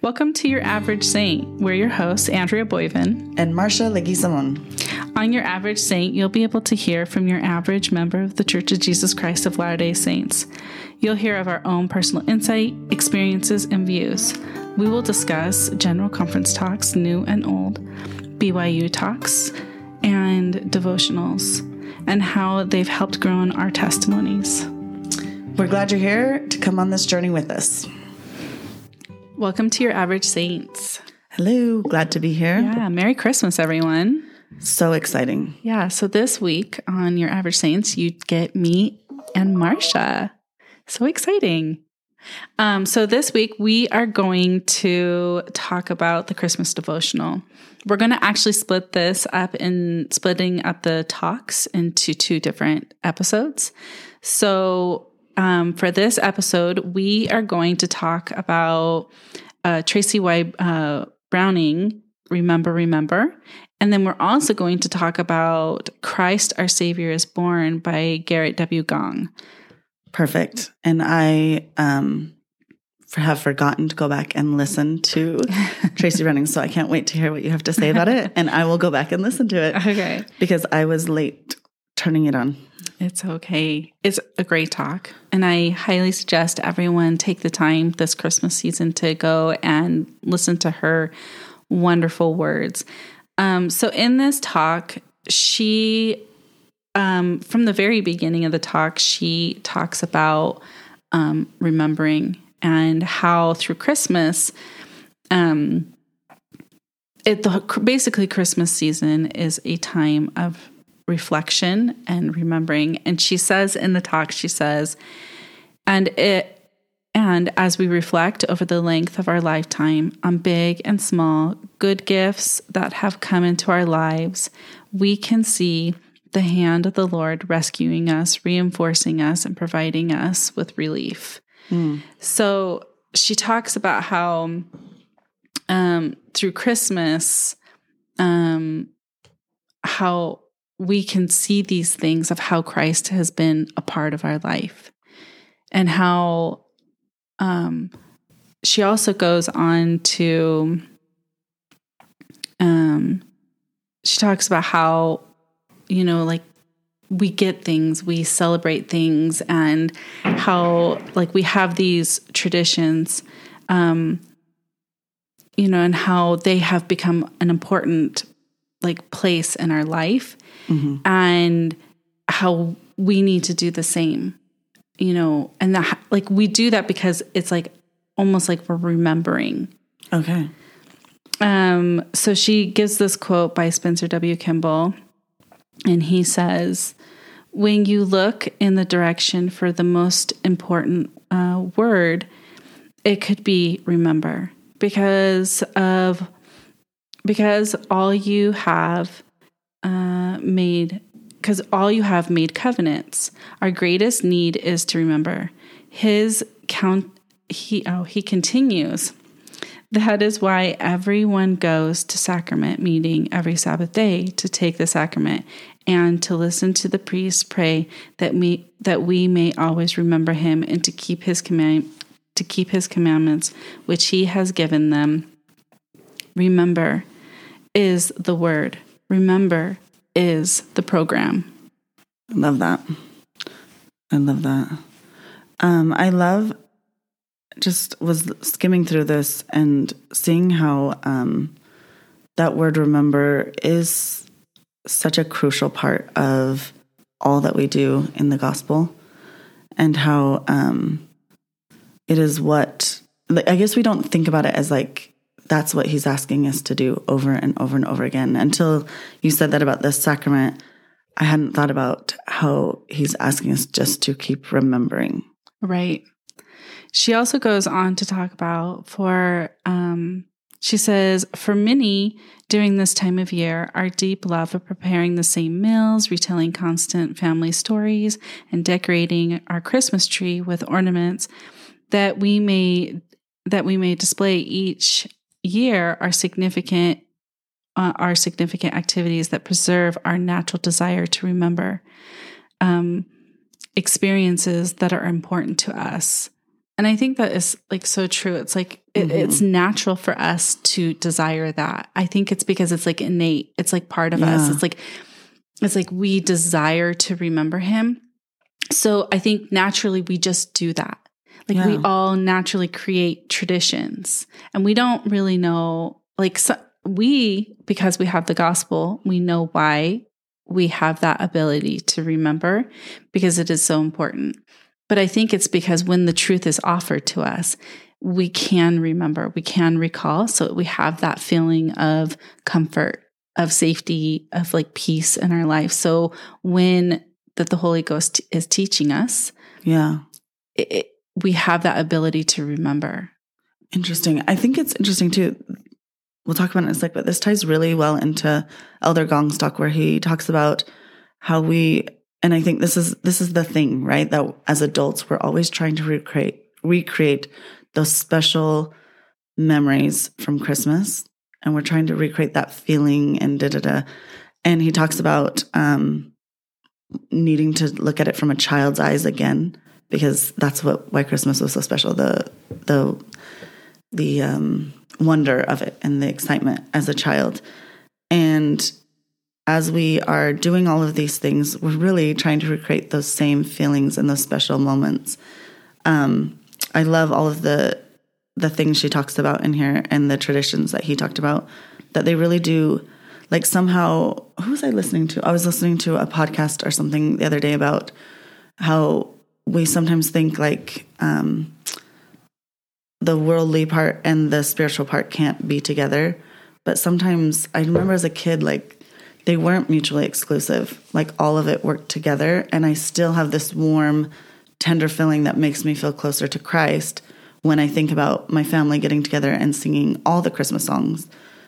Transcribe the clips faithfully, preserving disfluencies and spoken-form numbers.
Welcome to Your Average Saint. We're your hosts, Andrea Boyven and Marsha Leguizamon. On Your Average Saint, you'll be able to hear from your average member of the Church of Jesus Christ of Latter-day Saints. You'll hear of our own personal insight, experiences, and views. We will discuss general conference talks, new and old, B Y U talks, and devotionals, and how they've helped grow in our testimonies. We're glad you're here to come on this journey with us. Welcome to Your Average Saints. Hello. Glad to be here. Yeah. Merry Christmas, everyone. So exciting. Yeah. So this week on Your Average Saints, you get me and Marsha. So exciting. Um, so this week we are going to talk about the Christmas devotional. We're going to actually split this up in splitting up the talks into two different episodes. So um, for this episode, we are going to talk about uh, Tracy Y. Uh, Browning, Remember, Remember. And then we're also going to talk about Christ Our Savior Is Born by Gerrit W. Gong. Perfect. And I um, have forgotten to go back and listen to Tracy Browning, so I can't wait to hear what you have to say about it. And I will go back and listen to it. Okay. Because I was late turning it on. It's okay. It's a great talk. And I highly suggest everyone take the time this Christmas season to go and listen to her wonderful words. Um, so in this talk, she... Um, from the very beginning of the talk, she talks about um, remembering and how through Christmas, um, it the, basically Christmas season is a time of reflection and remembering. And she says in the talk, she says, and it and as we reflect over the length of our lifetime on big and small good gifts that have come into our lives, we can see the hand of the Lord rescuing us, reinforcing us, and providing us with relief. Mm. So she talks about how um, through Christmas, um, how we can see these things of how Christ has been a part of our life. And how um, she also goes on to, um, she talks about how you know, like we get things, we celebrate things, and how like we have these traditions, um, you know, and how they have become an important like place in our life, mm-hmm. and how we need to do the same, you know, and that like we do that because it's like almost like we're remembering. Okay. Um. So she gives this quote by Spencer W. Kimball. And he says, when you look in the direction for the most important uh, word, it could be remember, because of because all you have uh, made because all you have made covenants. Our greatest need is to remember his count. He oh he continues. That is why everyone goes to sacrament meeting every Sabbath day to take the sacrament and to listen to the priest pray that we that we may always remember him and to keep his command to keep his commandments which he has given them. Remember is the word. Remember is the program. I love that. I love that. Um, I love. Just was skimming through this and seeing how um, that word remember is such a crucial part of all that we do in the gospel, and how um, it is what, like, I guess we don't think about it as like, that's what he's asking us to do over and over and over again. Until you said that about this sacrament, I hadn't thought about how he's asking us just to keep remembering. Right. She also goes on to talk about for, um, she says, for many during this time of year, our deep love of preparing the same meals, retelling constant family stories, and decorating our Christmas tree with ornaments that we may that we may display each year are significant uh, are significant activities that preserve our natural desire to remember um, experiences that are important to us. And I think that is like so true. It's like, it, mm-hmm. it's natural for us to desire that. I think it's because it's like innate. It's like part of yeah. us. It's like, it's like we desire to remember him. So I think naturally we just do that. Like yeah. we all naturally create traditions, and we don't really know, like so, we, because we have the gospel, we know why we have that ability to remember, because it is so important. But I think it's because when the truth is offered to us, we can remember, we can recall. So we have that feeling of comfort, of safety, of like peace in our life. So when that the Holy Ghost is teaching us, yeah, it, it, we have that ability to remember. Interesting. I think it's interesting too. We'll talk about it in a sec, but this ties really well into Elder Gong's talk, where he talks about how we, and I think this is this is the thing, right? That as adults, we're always trying to recreate recreate those special memories from Christmas, and we're trying to recreate that feeling and da da da. And he talks about um, needing to look at it from a child's eyes again, because that's what why Christmas was so special. The the the um, wonder of it and the excitement as a child. And as we are doing all of these things, we're really trying to recreate those same feelings and those special moments. Um, I love all of the the things she talks about in here, and the traditions that he talked about, that they really do, like somehow, who was I listening to? I was listening to a podcast or something the other day about how we sometimes think like um, the worldly part and the spiritual part can't be together. But sometimes, I remember as a kid, like, they weren't mutually exclusive. Like all of it worked together. And I still have this warm, tender feeling that makes me feel closer to Christ when I think about my family getting together and singing all the Christmas songs,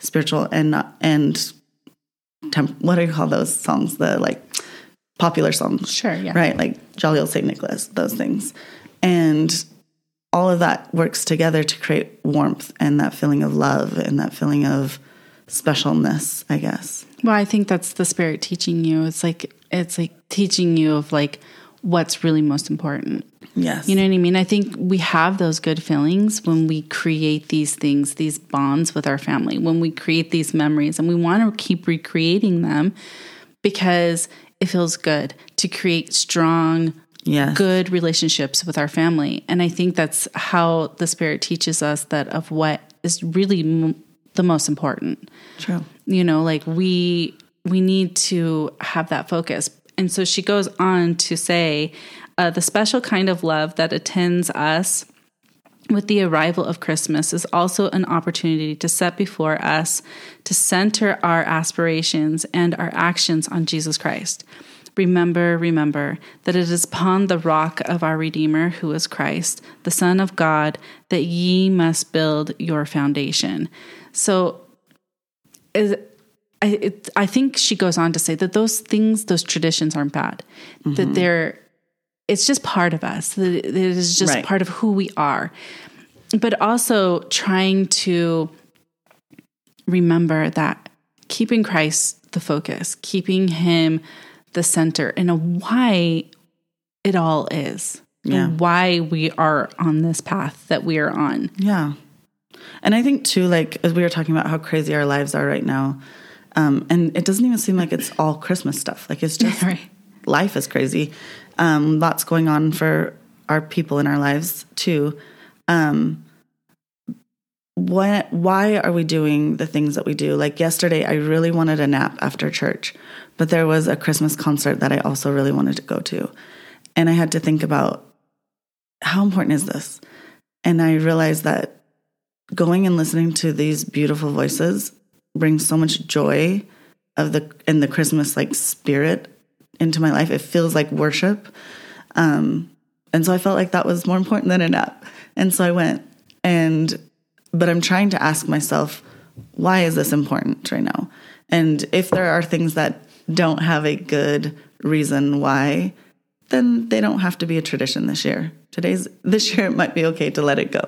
spiritual and and temp- what do you call those songs? The like popular songs. Sure, yeah. Right, like Jolly Old Saint Nicholas, those things. And all of that works together to create warmth and that feeling of love and that feeling of specialness, I guess. Well, I think that's the Spirit teaching you. It's like, it's like teaching you of like what's really most important. Yes. You know what I mean? I think we have those good feelings when we create these things, these bonds with our family, when we create these memories, and we want to keep recreating them because it feels good to create strong, yes, good relationships with our family. And I think that's how the Spirit teaches us that of what is really m- the most important. True. You know, like we, we need to have that focus. And so she goes on to say, uh, the special kind of love that attends us with the arrival of Christmas is also an opportunity to set before us, to center our aspirations and our actions on Jesus Christ. Remember, remember that it is upon the rock of our Redeemer, who is Christ, the Son of God, that ye must build your foundation. So is, I it, I think she goes on to say that those things, those traditions aren't bad, mm-hmm. that they're, it's just part of us, that it is just right. part of who we are. But also trying to remember that keeping Christ the focus, keeping him the center, and why it all is, yeah. and why we are on this path that we are on. Yeah. And I think too, like, as we were talking about how crazy our lives are right now, um, and it doesn't even seem like it's all Christmas stuff. Like, it's just, right. life is crazy. Um, lots going on for our people in our lives too. Um, what, why are we doing the things that we do? Like yesterday, I really wanted a nap after church, but there was a Christmas concert that I also really wanted to go to. And I had to think about, how important is this? And I realized that going and listening to these beautiful voices brings so much joy of the and the Christmas like spirit into my life. It feels like worship, um, and so I felt like that was more important than a nap. And so I went. And but I'm trying to ask myself, why is this important right now? And if there are things that don't have a good reason why, then they don't have to be a tradition this year. Today's this year it might be okay to let it go.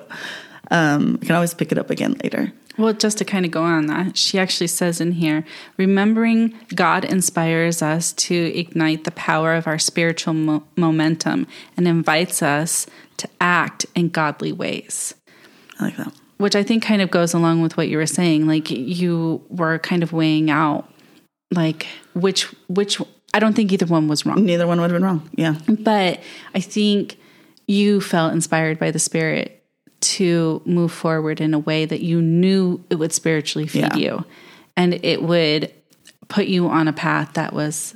Um, I can always pick it up again later. Well, just to kind of go on that, she actually says in here, remembering God inspires us to ignite the power of our spiritual mo- momentum and invites us to act in godly ways. I like that. Which I think kind of goes along with what you were saying. Like you were kind of weighing out, like which, which I don't think either one was wrong. Neither one would have been wrong. Yeah. But I think you felt inspired by the Spirit to move forward in a way that you knew it would spiritually feed yeah. you, and it would put you on a path that was,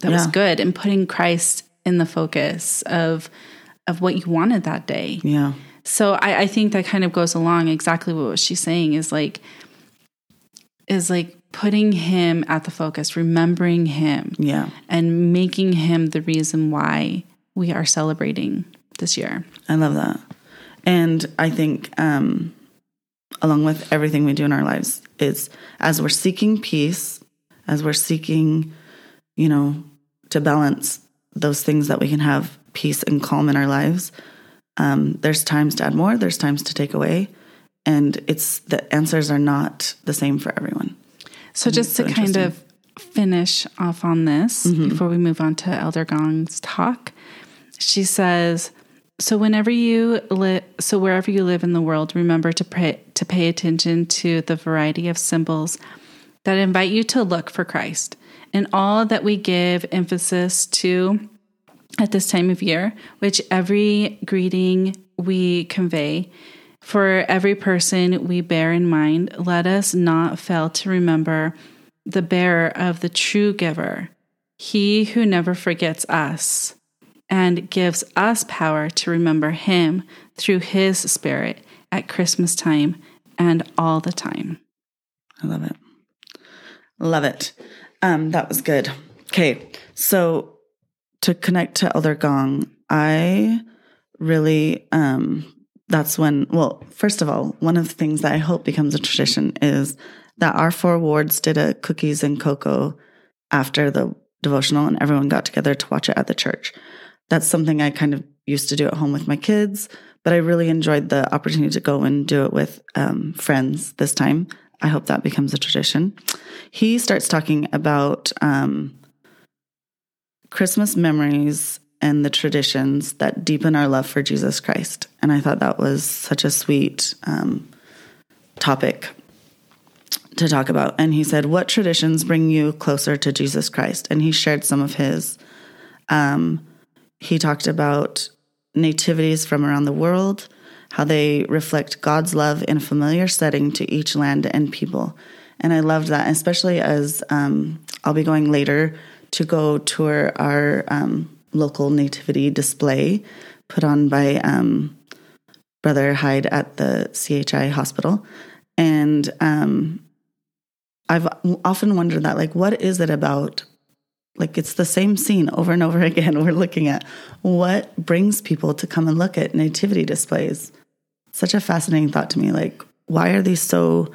that yeah. was good, and putting Christ in the focus of, of what you wanted that day. Yeah. So I, I think that kind of goes along exactly what she's saying is like, is like putting him at the focus, remembering him, yeah, and making him the reason why we are celebrating this year. I love that. And I think, um, along with everything we do in our lives, is as we're seeking peace, as we're seeking, you know, to balance those things that we can have peace and calm in our lives. Um, there's times to add more, there's times to take away, and it's the answers are not the same for everyone. So and just to so kind of finish off on this mm-hmm. before we move on to Elder Gong's talk, she says, So whenever you li- so wherever you live in the world, remember to pray, to pay attention to the variety of symbols that invite you to look for Christ. In all that we give emphasis to at this time of year, which every greeting we convey, for every person we bear in mind, let us not fail to remember the bearer of the true giver, he who never forgets us, and gives us power to remember him through his Spirit at Christmas time and all the time. I love it. Love it. Um, that was good. Okay. So to connect to Elder Gong, I really, um, that's when, well, first of all, one of the things that I hope becomes a tradition is that our four wards did a cookies and cocoa after the devotional, and everyone got together to watch it at the church. That's something I kind of used to do at home with my kids, but I really enjoyed the opportunity to go and do it with um, friends this time. I hope that becomes a tradition. He starts talking about um, Christmas memories and the traditions that deepen our love for Jesus Christ. And I thought that was such a sweet um, topic to talk about. And he said, what traditions bring you closer to Jesus Christ? And he shared some of his um He talked about nativities from around the world, how they reflect God's love in a familiar setting to each land and people. And I loved that, especially as um, I'll be going later to go tour our um, local nativity display put on by um, Brother Hyde at the C H I Hospital. And um, I've often wondered that, like, what is it about? Like, it's the same scene over and over again we're looking at. What brings people to come and look at nativity displays? Such a fascinating thought to me. Like, why are these so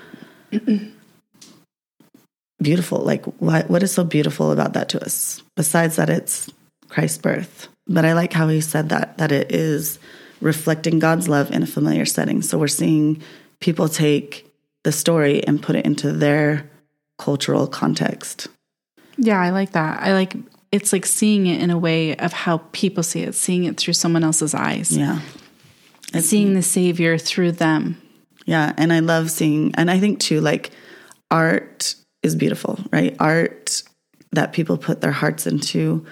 beautiful? Like, what, what is so beautiful about that to us? Besides that it's Christ's birth. But I like how he said that, that it is reflecting God's love in a familiar setting. So we're seeing people take the story and put it into their cultural context. Yeah, I like that. I like, it's like seeing it in a way of how people see it, seeing it through someone else's eyes. Yeah. It's, seeing the Savior through them. Yeah. And I love seeing, and I think too, like art is beautiful, right? Art that people put their hearts into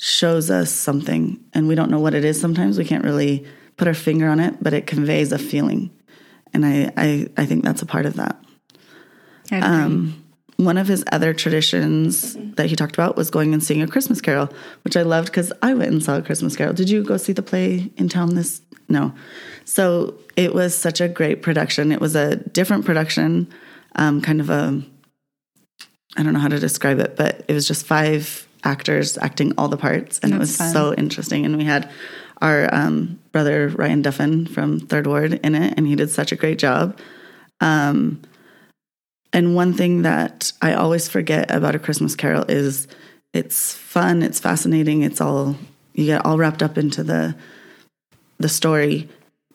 shows us something, and we don't know what it is. Sometimes we can't really put our finger on it, but it conveys a feeling. And I, I, I think that's a part of that. I agree. Um, One of his other traditions that he talked about was going and seeing A Christmas Carol, which I loved because I went and saw A Christmas Carol. Did you go see the play in town this? No. So it was such a great production. It was a different production, um, kind of a, I don't know how to describe it, but it was just five actors acting all the parts. And That's it was fun. So interesting. And we had our um, brother Ryan Duffin from Third Ward in it, and he did such a great job. Um And one thing that I always forget about A Christmas Carol is it's fun, it's fascinating, it's all, you get all wrapped up into the the story.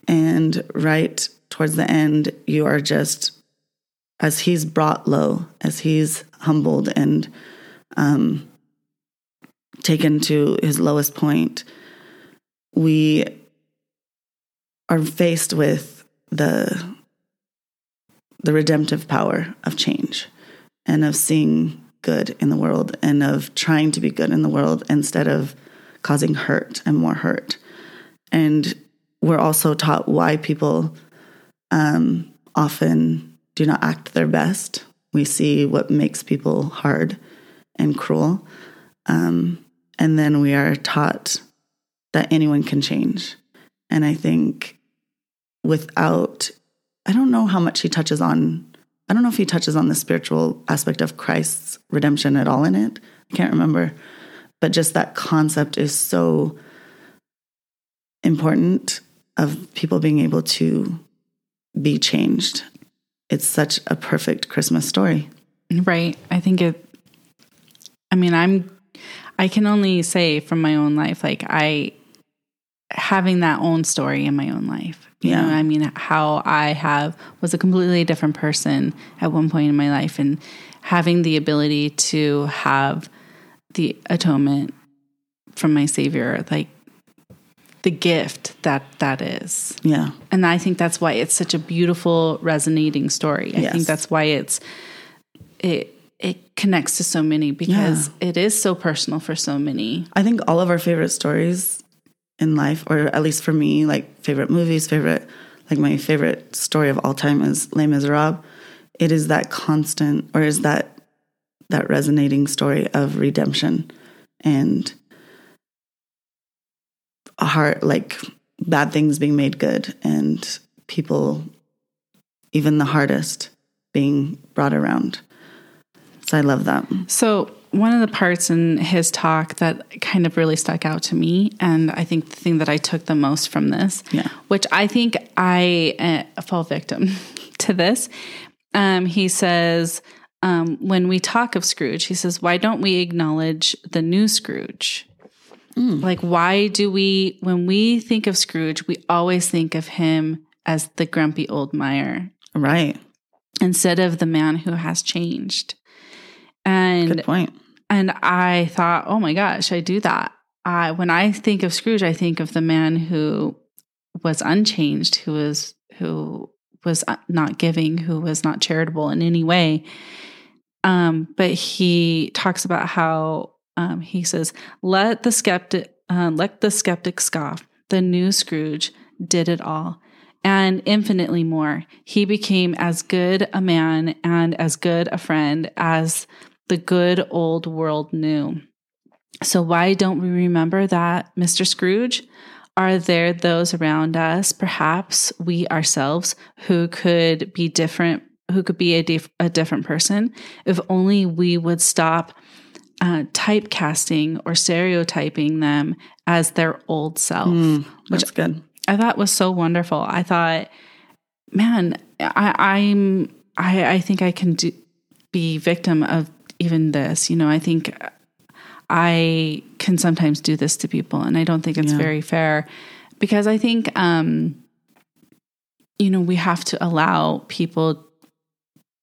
And right towards the end, you are just, as he's brought low, as he's humbled and um, taken to his lowest point, we are faced with the the redemptive power of change and of seeing good in the world and of trying to be good in the world instead of causing hurt and more hurt. And we're also taught why people um, often do not act their best. We see what makes people hard and cruel. Um, and then we are taught that anyone can change. And I think without, I don't know how much he touches on, I don't know if he touches on the spiritual aspect of Christ's redemption at all in it. I can't remember. But just that concept is so important of people being able to be changed. It's such a perfect Christmas story. Right. I think it, I mean, I'm, I can only say from my own life, like I, having that own story in my own life, you yeah. know, I mean, how I have was a completely different person at one point in my life, and having the ability to have the atonement from my Savior, like the gift that that is. Yeah. And I think that's why it's such a beautiful, resonating story. I yes. think that's why it's, it, it connects to so many, because yeah. it is so personal for so many. I think all of our favorite stories in life, or at least for me, like favorite movies, favorite, like my favorite story of all time is Les Miserables. It is that constant, or is that, that resonating story of redemption and a heart, like bad things being made good and people, even the hardest, being brought around. So I love that. So one of the parts in his talk that kind of really stuck out to me, and I think the thing that I took the most from this, yeah. which I think I uh, fall victim to this, um, he says... Um, when we talk of Scrooge, he says, why don't we acknowledge the new Scrooge? Mm. Like, why do we, when we think of Scrooge, we always think of him as the grumpy old Meyer. Right. Instead of the man who has changed. And, good point. And I thought, oh my gosh, I do that. I, when I think of Scrooge, I think of the man who was unchanged, who was, who was not giving, who was not charitable in any way. Um, but he talks about how um, he says, "Let the skeptic, uh, let the skeptic scoff. The new Scrooge did it all, and infinitely more. He became as good a man and as good a friend as the good old world knew. So why don't we remember that, Mister Scrooge? Are there those around us, perhaps we ourselves, who could be different? Who could be a, dif- a different person if only we would stop uh, typecasting or stereotyping them as their old self?" Mm, that's which good. I thought was so wonderful. I thought, man, I, I'm. I, I think I can do, be victim of even this. You know, I think I can sometimes do this to people, and I don't think it's yeah. very fair, because I think, um, you know, we have to allow people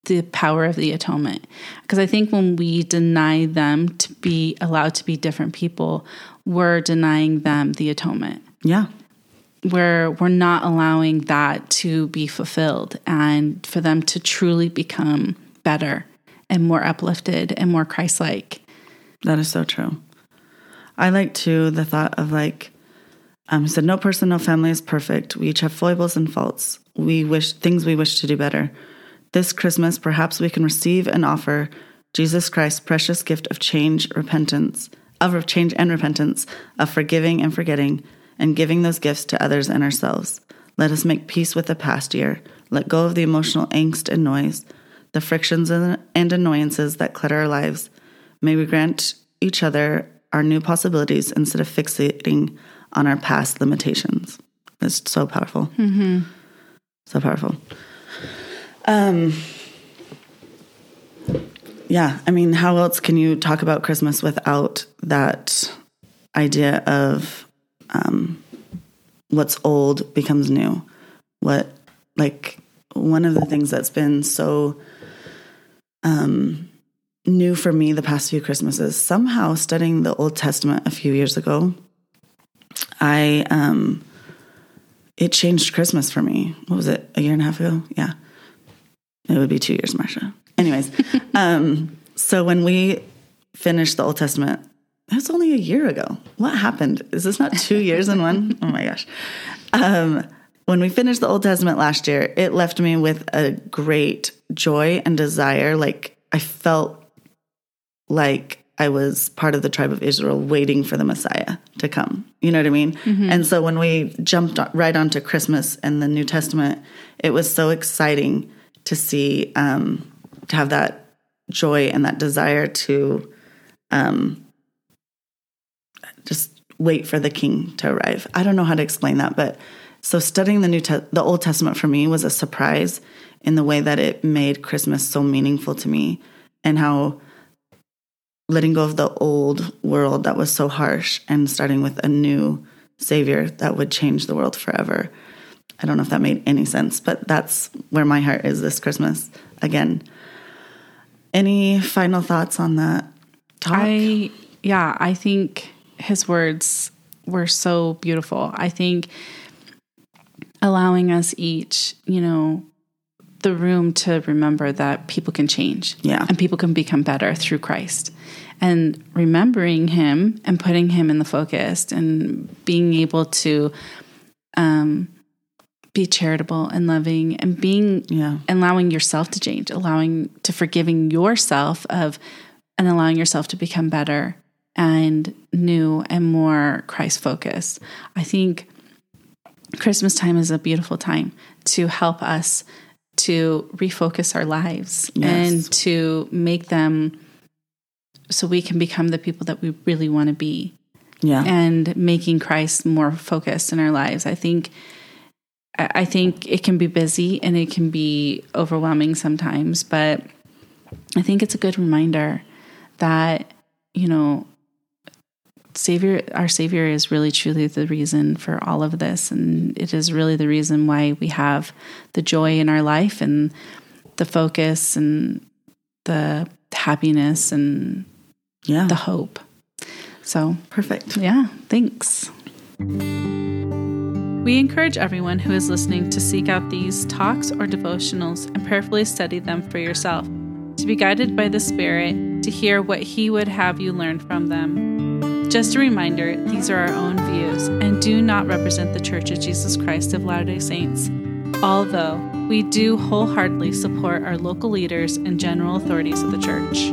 the power of the atonement. Because I think when we deny them to be allowed to be different people, we're denying them the atonement. Yeah. Where we're not allowing that to be fulfilled and for them to truly become better and more uplifted and more Christ-like. That is so true. I like, too, the thought of, like, um, he said, no person, no family is perfect. We each have foibles and faults. We wish things we wish to do better. This Christmas, perhaps we can receive and offer Jesus Christ's precious gift of change, repentance, of change and repentance, of forgiving and forgetting, and giving those gifts to others and ourselves. Let us make peace with the past year. Let go of the emotional angst and noise, the frictions and annoyances that clutter our lives. May we grant each other our new possibilities instead of fixating on our past limitations. That's so powerful. Mm-hmm. So powerful. Um, yeah, I mean, how else can you talk about Christmas without that idea of um, what's old becomes new? What Like, one of the things that's been so um, new for me the past few Christmases, somehow studying the Old Testament a few years ago, I um, it changed Christmas for me. What was it, a year and a half ago? Yeah. It would be two years, Marsha. Anyways, um, so when we finished the Old Testament, that's only a year ago. What happened? Is this not two years in one? Oh, my gosh. Um, when we finished the Old Testament last year, it left me with a great joy and desire. Like, I felt like I was part of the tribe of Israel waiting for the Messiah to come. You know what I mean? Mm-hmm. And so when we jumped right onto Christmas and the New Testament, it was so exciting to see, um, to have that joy and that desire to um, just wait for the King to arrive. I don't know how to explain that, but so studying the New Te- the Old Testament for me was a surprise in the way that it made Christmas so meaningful to me, and how letting go of the old world that was so harsh and starting with a new Savior that would change the world forever. I don't know if that made any sense, but that's where my heart is this Christmas. Again, any final thoughts on that talk? I, yeah, I think his words were so beautiful. I think allowing us each, you know, the room to remember that people can change, yeah, and people can become better through Christ, and remembering him and putting him in the focus and being able to, um, be charitable and loving and being, yeah, allowing yourself to change, allowing to forgiving yourself of, and allowing yourself to become better and new and more Christ focused. I think Christmas time is a beautiful time to help us to refocus our lives, yes, and to make them so we can become the people that we really want to be. Yeah. And making Christ more focused in our lives. I think, I think it can be busy and it can be overwhelming sometimes, but I think it's a good reminder that, you know, Savior, our Savior is really truly the reason for all of this. And it is really the reason why we have the joy in our life and the focus and the happiness and, yeah, the hope. So perfect. Yeah. Thanks. We encourage everyone who is listening to seek out these talks or devotionals and prayerfully study them for yourself, to be guided by the Spirit, to hear what He would have you learn from them. Just a reminder, these are our own views and do not represent the Church of Jesus Christ of Latter-day Saints, although we do wholeheartedly support our local leaders and general authorities of the Church.